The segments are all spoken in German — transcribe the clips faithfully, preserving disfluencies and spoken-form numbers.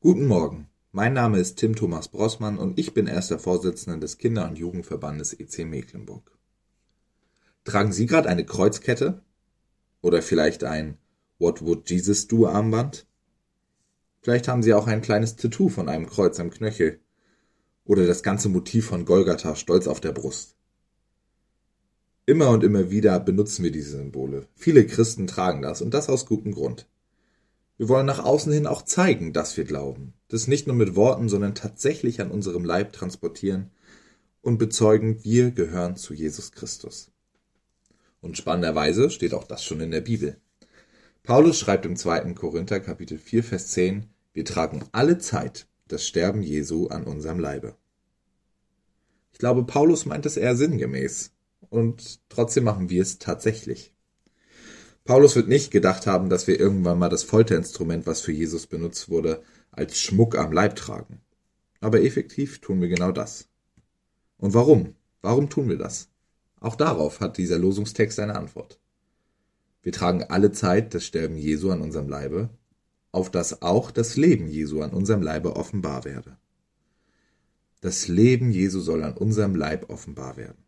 Guten Morgen, mein Name ist Tim Thomas Brossmann und ich bin erster Vorsitzender des Kinder- und Jugendverbandes E C Mecklenburg. Tragen Sie gerade eine Kreuzkette? Oder vielleicht ein What Would Jesus Do Armband? Vielleicht haben Sie auch ein kleines Tattoo von einem Kreuz am Knöchel. Oder das ganze Motiv von Golgatha stolz auf der Brust. Immer und immer wieder benutzen wir diese Symbole. Viele Christen tragen das und das aus gutem Grund. Wir wollen nach außen hin auch zeigen, dass wir glauben. Das nicht nur mit Worten, sondern tatsächlich an unserem Leib transportieren und bezeugen, wir gehören zu Jesus Christus. Und spannenderweise steht auch das schon in der Bibel. Paulus schreibt im zweiten Korinther, Kapitel vier, Vers zehn, wir tragen alle Zeit das Sterben Jesu an unserem Leibe. Ich glaube, Paulus meint es eher sinngemäß. Und trotzdem machen wir es tatsächlich. Paulus wird nicht gedacht haben, dass wir irgendwann mal das Folterinstrument, was für Jesus benutzt wurde, als Schmuck am Leib tragen. Aber effektiv tun wir genau das. Und warum? Warum tun wir das? Auch darauf hat dieser Losungstext eine Antwort. Wir tragen alle Zeit das Sterben Jesu an unserem Leibe, auf das auch das Leben Jesu an unserem Leibe offenbar werde. Das Leben Jesu soll an unserem Leib offenbar werden.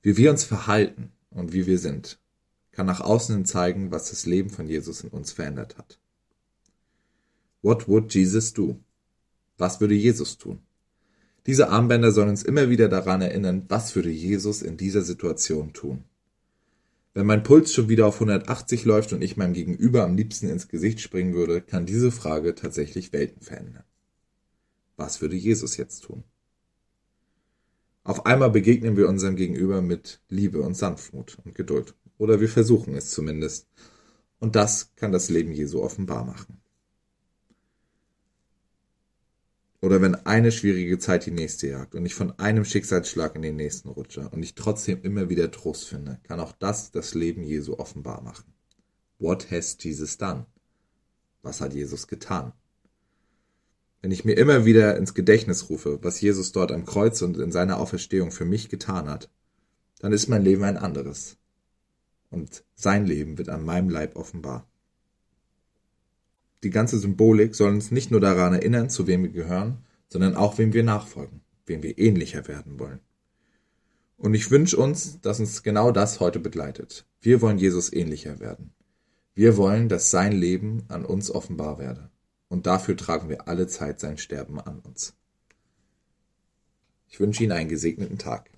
Wie wir uns verhalten und wie wir sind, kann nach außen hin zeigen, was das Leben von Jesus in uns verändert hat. What would Jesus do? Was würde Jesus tun? Diese Armbänder sollen uns immer wieder daran erinnern, was würde Jesus in dieser Situation tun. Wenn mein Puls schon wieder auf hundertachtzig läuft und ich meinem Gegenüber am liebsten ins Gesicht springen würde, kann diese Frage tatsächlich Welten verändern. Was würde Jesus jetzt tun? Auf einmal begegnen wir unserem Gegenüber mit Liebe und Sanftmut und Geduld. Oder wir versuchen es zumindest. Und das kann das Leben Jesu offenbar machen. Oder wenn eine schwierige Zeit die nächste jagt und ich von einem Schicksalsschlag in den nächsten rutsche und ich trotzdem immer wieder Trost finde, kann auch das das Leben Jesu offenbar machen. What has Jesus done? Was hat Jesus getan? Wenn ich mir immer wieder ins Gedächtnis rufe, was Jesus dort am Kreuz und in seiner Auferstehung für mich getan hat, dann ist mein Leben ein anderes. Und sein Leben wird an meinem Leib offenbar. Die ganze Symbolik soll uns nicht nur daran erinnern, zu wem wir gehören, sondern auch, wem wir nachfolgen, wem wir ähnlicher werden wollen. Und ich wünsche uns, dass uns genau das heute begleitet. Wir wollen Jesus ähnlicher werden. Wir wollen, dass sein Leben an uns offenbar werde. Und dafür tragen wir alle Zeit sein Sterben an uns. Ich wünsche Ihnen einen gesegneten Tag.